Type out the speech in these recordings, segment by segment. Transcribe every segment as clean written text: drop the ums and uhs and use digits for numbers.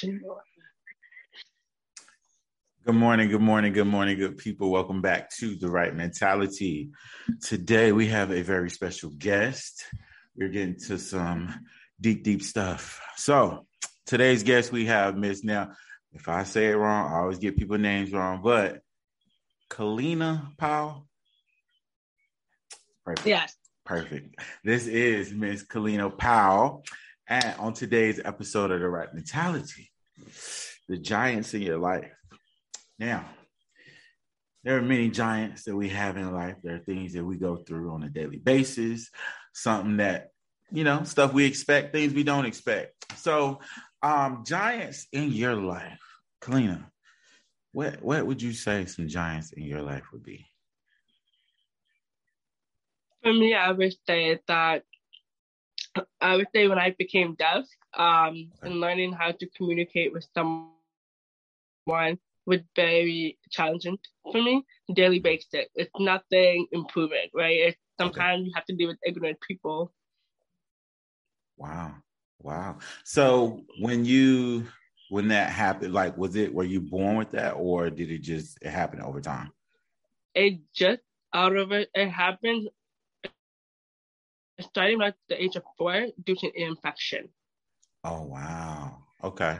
Good morning, good morning, good morning, good people. Welcome back to The Right Mentality. Today we have a very special guest. We're getting to some deep stuff. So today's guest we have Miss, now if I say it wrong, I always get people's names wrong, but Kellina Powell. Perfect. Yes. Perfect. This is Miss Kellina Powell. And on today's episode of The Right Mentality, the giants in your life. Now, there are many giants that we have in life. There are things that we go through on a daily basis, something that, you know, stuff we expect, things we don't expect. So giants in your life, Kellina, what would you say some giants in your life would be? For me, I would say that when I became deaf and learning how to communicate with someone was very challenging for me. Daily basic. It's nothing improvement, right? It's sometimes you have to deal with ignorant people. Wow. So when that happened, like, were you born with that, or did it just happen over time? It happened. Starting at the age of 4 due to an infection. Oh, wow. Okay.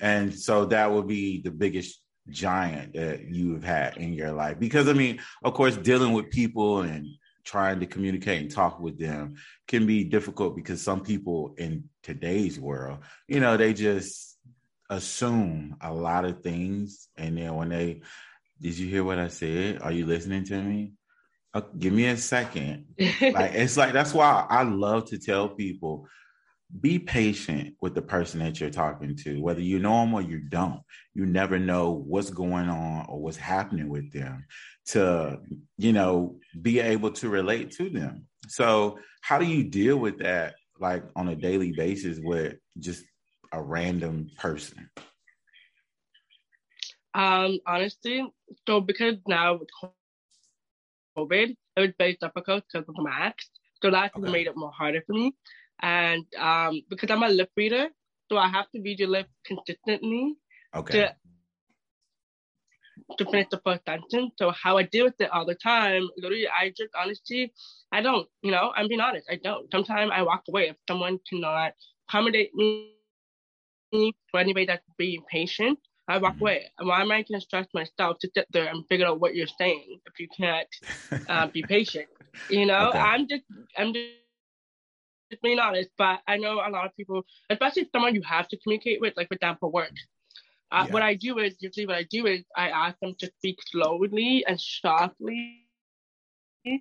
And so that would be the biggest giant that you've had in your life. Because, I mean, of course, dealing with people and trying to communicate and talk with them can be difficult because some people in today's world, you know, they just assume a lot of things. And then did you hear what I said? Are you listening to me? Give me a second. That's why I love to tell people, be patient with the person that you're talking to, whether you know them or you don't. You never know what's going on or what's happening with them to, you know, be able to relate to them. So how do you deal with that, like, on a daily basis with just a random person? Honestly, so because now with COVID, it was very difficult because of the mask. So that made it more harder for me. And because I'm a lip reader, so I have to read your lip consistently to finish the first sentence. So how I deal with it all the time, literally, I don't, you know, I'm being honest, I don't. Sometimes I walk away if someone cannot accommodate me for anybody that's being patient. I walk away. Why am I going to stress myself to sit there and figure out what you're saying if you can't be patient? You know, I'm just being honest. But I know a lot of people, especially someone you have to communicate with, like, for example, work. What I do is I ask them to speak slowly and sharply. And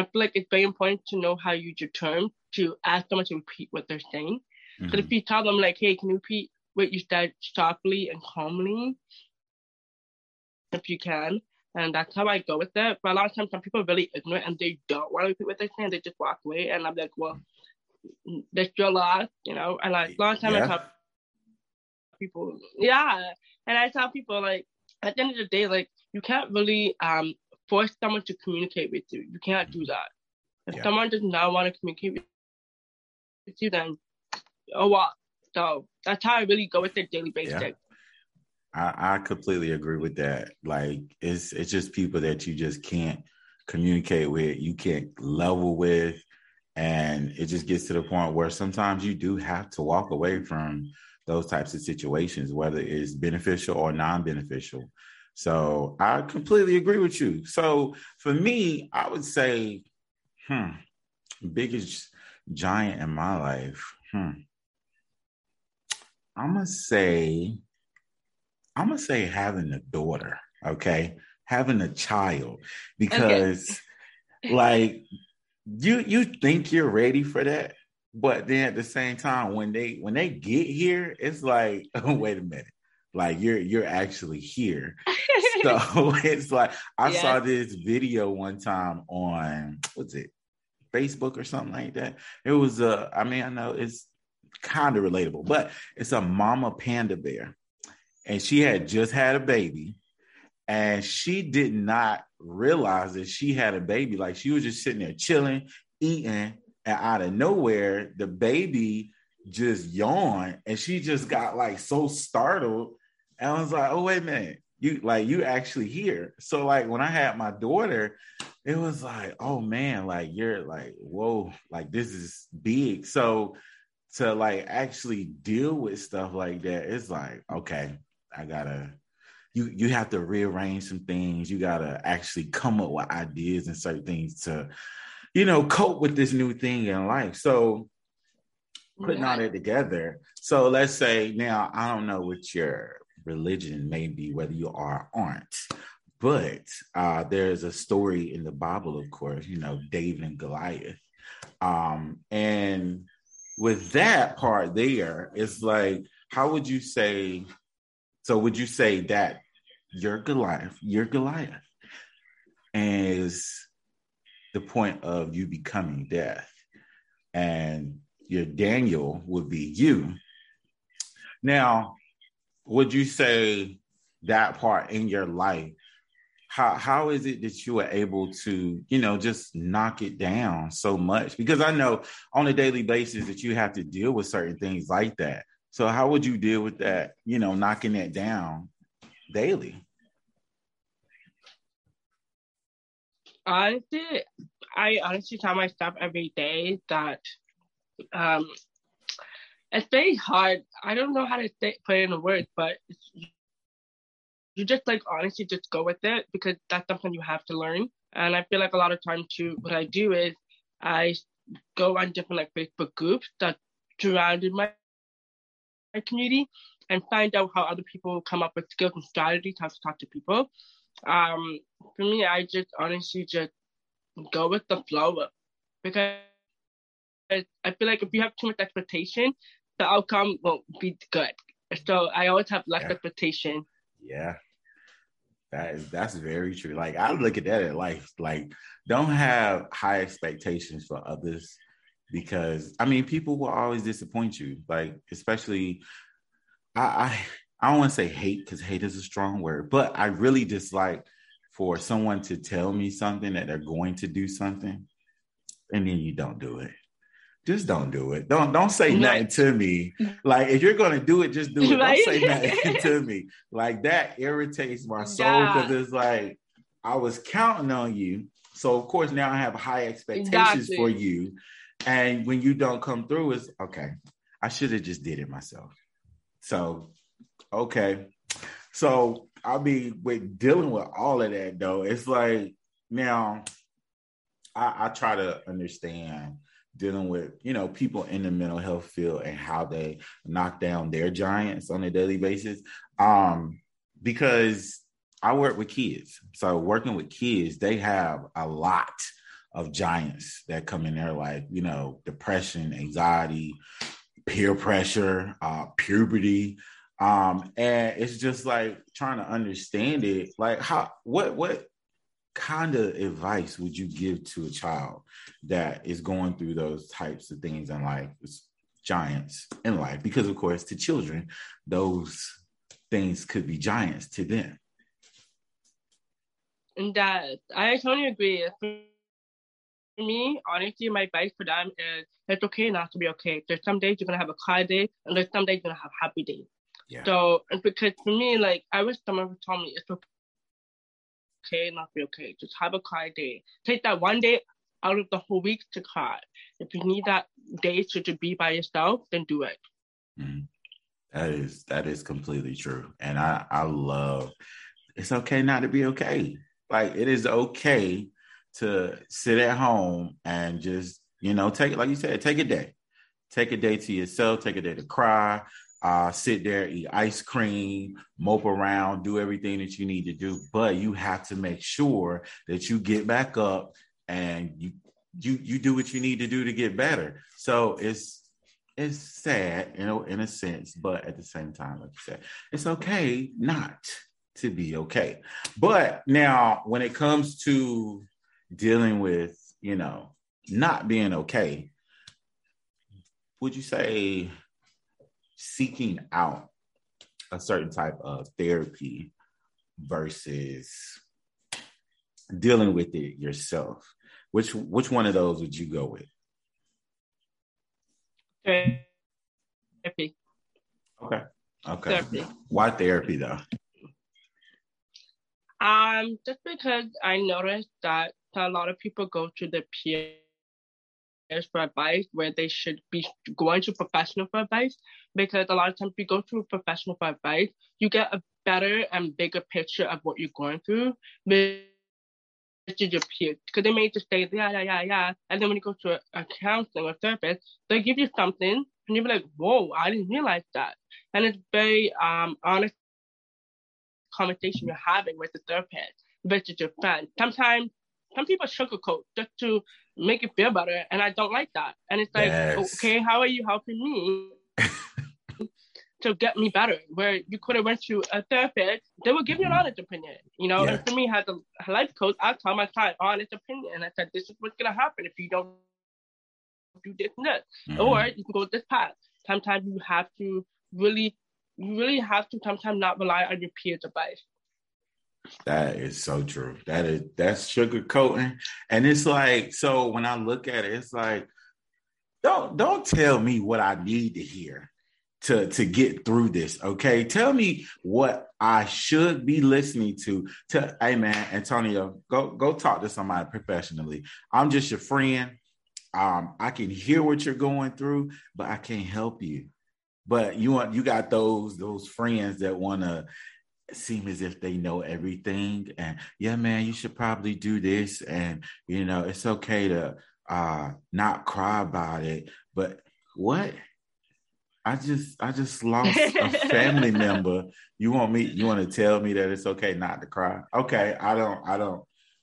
I feel like it's very important to know how you use your terms to ask someone to repeat what they're saying. Mm-hmm. So if you tell them, like, hey, can you repeat what you said sharply and calmly, if you can. And that's how I go with it. But a lot of times, some people are really ignorant and they don't want to repeat what they're saying. They just walk away. And I'm like, well, that's your loss, you know. And like, a lot of times I tell people, and I tell people, like, at the end of the day, like, you can't really force someone to communicate with you. You can't do that. If someone does not want to communicate with you, then walk. So that's how I really go with the daily basis. Yeah. I completely agree with that. Like, it's just people that you just can't communicate with, you can't level with, and it just gets to the point where sometimes you do have to walk away from those types of situations, whether it's beneficial or non-beneficial. So I completely agree with you. So for me, I would say, biggest giant in my life, I'm going to say having a daughter, okay? Having a child, because like, you think you're ready for that, but then at the same time, when they get here, it's like, oh, wait a minute. Like, you're actually here. So it's like, I saw this video one time on, what's it? Facebook or something like that. It was, I know it's kind of relatable, but it's a mama panda bear, and she had just had a baby, and she did not realize that she had a baby. Like, she was just sitting there chilling, eating, and out of nowhere the baby just yawned, and she just got like so startled. And I was like, oh, wait a minute, you actually here. So like when I had my daughter, it was like, oh man, like you're like, whoa, like this is big. So to like actually deal with stuff like that, it's like, okay, I gotta, you have to rearrange some things. You gotta actually come up with ideas and certain things to, you know, cope with this new thing in life. So putting all that together. So let's say now, I don't know what your religion may be, whether you are or aren't, but there's a story in the Bible, of course, you know, David and Goliath. And with that part there, it's like, how would you say, so would you say that your Goliath is the point of you becoming deaf, and your Daniel would be you. Now, would you say that part in your life, how is it that you are able to, you know, just knock it down so much? Because I know on a daily basis that you have to deal with certain things like that. So how would you deal with that, you know, knocking that down daily? Honestly, I honestly tell myself every day that it's very hard. I don't know how to put it in words, but you just like honestly just go with it, because that's something you have to learn. And I feel like a lot of times too, what I do is I go on different like Facebook groups that surrounded my community and find out how other people come up with skills and strategies how to talk to people. For me, I just honestly just go with the flow, because I feel like if you have too much expectation, the outcome won't be good. So I always have less expectation. Yeah, that's very true. Like I look at that at life, like don't have high expectations for others, because I mean people will always disappoint you. Like especially, I don't want to say hate, because hate is a strong word, but I really dislike for someone to tell me something that they're going to do something, and then you don't do it. Just don't do it. Don't say nothing to me. Like, if you're going to do it, just do it. Don't say nothing to me. Like, that irritates my soul, because it's like, I was counting on you. So, of course, now I have high expectations for you. And when you don't come through, it's, okay, I should have just did it myself. So, okay. So, I'll be with dealing with all of that, though. It's like, now, I try to understand dealing with, you know, people in the mental health field and how they knock down their giants on a daily basis. Because I work with kids. So working with kids, they have a lot of giants that come in their life, you know, depression, anxiety, peer pressure, puberty. And it's just like trying to understand it. Like what kind of advice would you give to a child that is going through those types of things in life, giants in life? Because of course, to children, those things could be giants to them. And I totally agree. For me, honestly, my advice for them is it's okay not to be okay. There's some days you're gonna have a cry day, and there's some days you're gonna have a happy day. Yeah. So, and because for me, like I wish someone would tell me it's okay. Okay, not be okay. Just have a cry day. Take that one day out of the whole week to cry. If you need that day to be by yourself, then do it. Mm. That is completely true. And I love, it's okay not to be okay. Like it is okay to sit at home and just, you know, take it, like you said, take a day. Take a day to yourself, take a day to cry. Sit there, eat ice cream, mope around, do everything that you need to do, but you have to make sure that you get back up and you do what you need to do to get better. So it's sad, you know, in a sense, but at the same time, like you said, it's okay not to be okay. But now when it comes to dealing with, you know, not being okay, would you say seeking out a certain type of therapy versus dealing with it yourself, which one of those would you go with? Therapy. Okay. Okay. Therapy. Why therapy though? Just because I noticed that a lot of people go to the peers for advice where they should be going to professional for advice, because a lot of times if you go to a professional for advice, you get a better and bigger picture of what you're going through. To your peers, because they may just say yeah, and then when you go to a counseling or therapist, they give you something and you'll be like, whoa, I didn't realize that. And it's very honest conversation you're having with the therapist versus your friend. Sometimes some people sugarcoat just to make it feel better, and I don't like that. And it's like, yes. Okay, how are you helping me to get me better, where you could have went to a therapist, they will give you an honest opinion, you know. Yeah. And for me, as a life coach, I tell my client honest opinion, and I said, this is what's gonna happen if you don't do this and this, mm-hmm. or you can go this path. Sometimes you have to really sometimes not rely on your peers' advice. That is so true. That's sugarcoating, and it's like, so when I look at it, it's like, don't tell me what I need to hear to get through this, okay? Tell me what I should be listening to. Hey man, Antonio, go talk to somebody professionally. I'm just your friend. I can hear what you're going through, but I can't help you. But you got those friends that want to seem as if they know everything, and yeah, man, you should probably do this, and you know, it's okay to not cry about it. But what? I just lost a family member. You want to tell me that it's okay not to cry? Okay. I don't.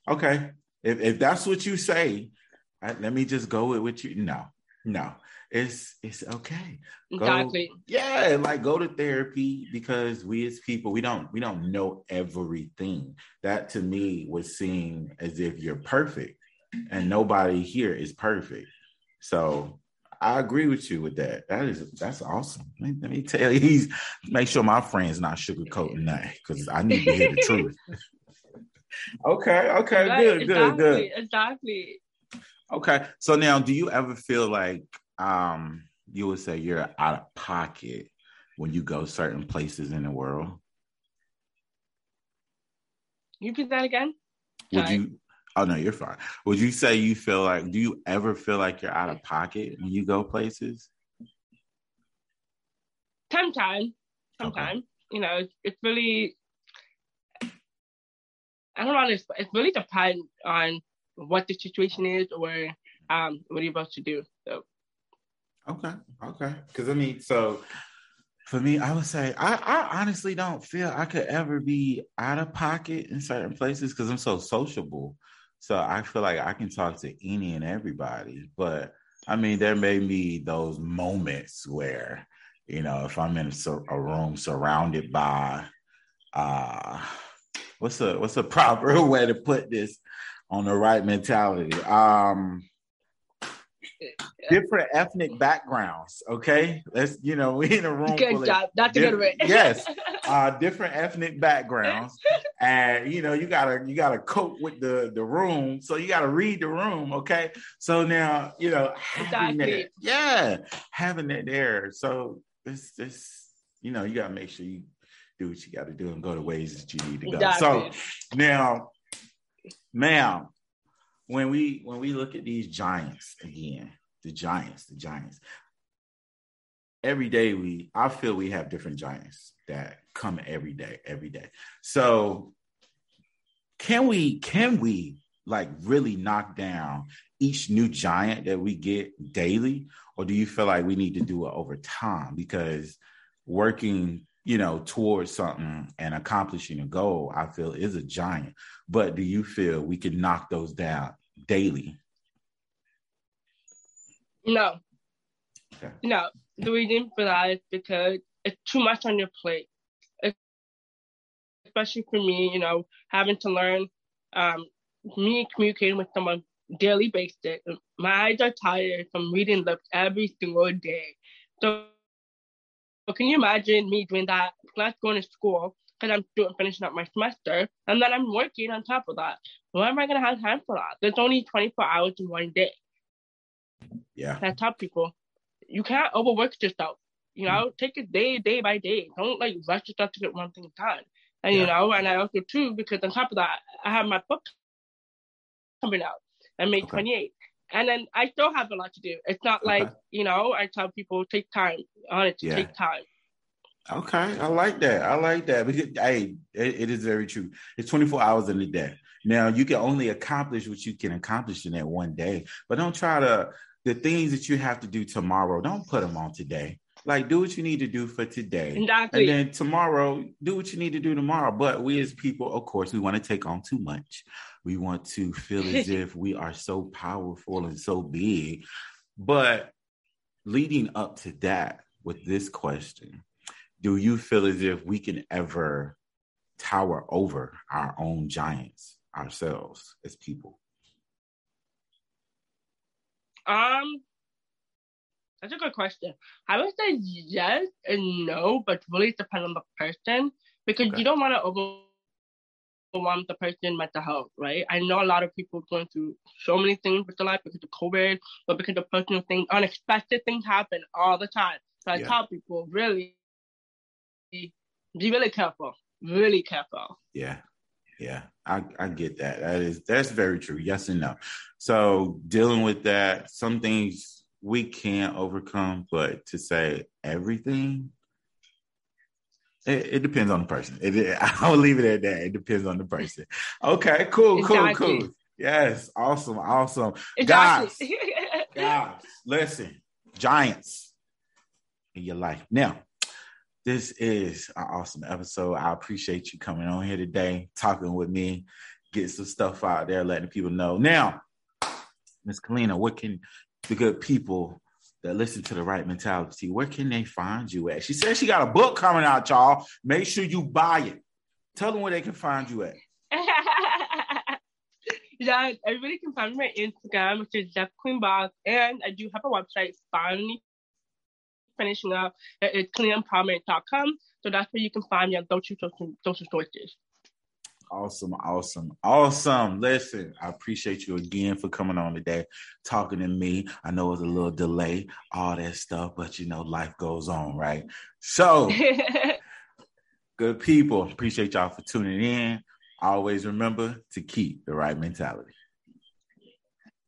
Okay. If that's what you say, let me just go with you. No, it's okay. Go, exactly. Yeah. Like, go to therapy, because we as people, we don't know everything. That to me would seem as if you're perfect, and nobody here is perfect. So I agree with you with that. That's awesome. Let me tell you, make sure my friend's not sugarcoating that, because I need to hear the truth. Okay, right, good. Exactly. Okay, so now, do you ever feel like you would say you're out of pocket when you go certain places in the world? You repeat that again? Oh, no, you're fine. Would you say do you ever feel like you're out of pocket when you go places? Sometimes, okay. You know, it's really, I don't know, it's really depends on what the situation is or what you're about to do. So. Okay. Because I mean, so for me, I would say I honestly don't feel I could ever be out of pocket in certain places, because I'm so sociable. So I feel like I can talk to any and everybody. But I mean, there may be those moments where, you know, if I'm in a room surrounded by, what's a proper way to put this on the right mentality? Different ethnic backgrounds, okay? Let's, you know, we in a room. Good job. That's a good way. Yes. Different ethnic backgrounds. And you know, you gotta cope with the room. So you gotta read the room, okay? So now, you know, having it there. So it's you know, you gotta make sure you do what you gotta do and go the ways that you need to go. Exactly. So now, ma'am, when we look at these giants again, the giants. Every day I feel we have different giants that come every day. So can we like really knock down each new giant that we get daily? Or do you feel like we need to do it over time? Because working, you know, towards something and accomplishing a goal, I feel is a giant. But do you feel we can knock those down daily? No. Okay. No. The reason for that is because it's too much on your plate. Especially for me, you know, having to learn, me communicating with someone daily basis. My eyes are tired from reading lips every single day. So can you imagine me doing that, plus going to school, because I'm still finishing up my semester, and then I'm working on top of that? Where am I going to have time for that? There's only 24 hours in one day. Yeah. And I tell people, you can't overwork yourself. You know, take it day by day. Don't like rush yourself to get one thing done. And you know, and I also too, because on top of that, I have my book coming out on May 28th. And then I still have a lot to do. It's not like, you know, I tell people take time. Honestly, take time. Okay, I like that. I like that. Because, hey, it is very true. It's 24 hours in a day. Now, you can only accomplish what you can accomplish in that one day. But don't try to, the things that you have to do tomorrow, don't put them on today. Like, do what you need to do for today. Exactly. And then tomorrow, do what you need to do tomorrow. But we as people, of course, we want to take on too much. We want to feel as if we are so powerful and so big. But leading up to that with this question, do you feel as if we can ever tower over our own giants, ourselves as people? That's a good question. I would say yes and no, but really depends on the person, because you don't want to overwhelm the person mental health, right? I know a lot of people going through so many things with their life because of COVID, but because of personal things, unexpected things happen all the time. So I tell people, really, be really careful. Really careful. Yeah. Yeah, I get that. That's very true. Yes and no. So dealing with that, some things we can overcome, but to say everything, it depends on the person. I'll leave it at that. It depends on the person. Okay, cool. Yes, awesome. Exactly. Guys, listen, giants in your life. Now, this is an awesome episode. I appreciate you coming on here today, talking with me, getting some stuff out there, letting people know. Now, Ms. Kellina, what can the good people that listen to The Right Mentality, where can they find you at? She said she got a book coming out, y'all. Make sure you buy it. Tell them where they can find you at. Yeah, everybody can find me on Instagram, which is Deaf Queen Boss, and I do have a website, finishing up, it's CleanEmpowerment.com. So that's where you can find me on those two sources. Awesome. Listen, I appreciate you again for coming on today, talking to me. I know it was a little delay, all that stuff, but you know, life goes on, right? So, good people, appreciate y'all for tuning in. Always remember to keep the right mentality.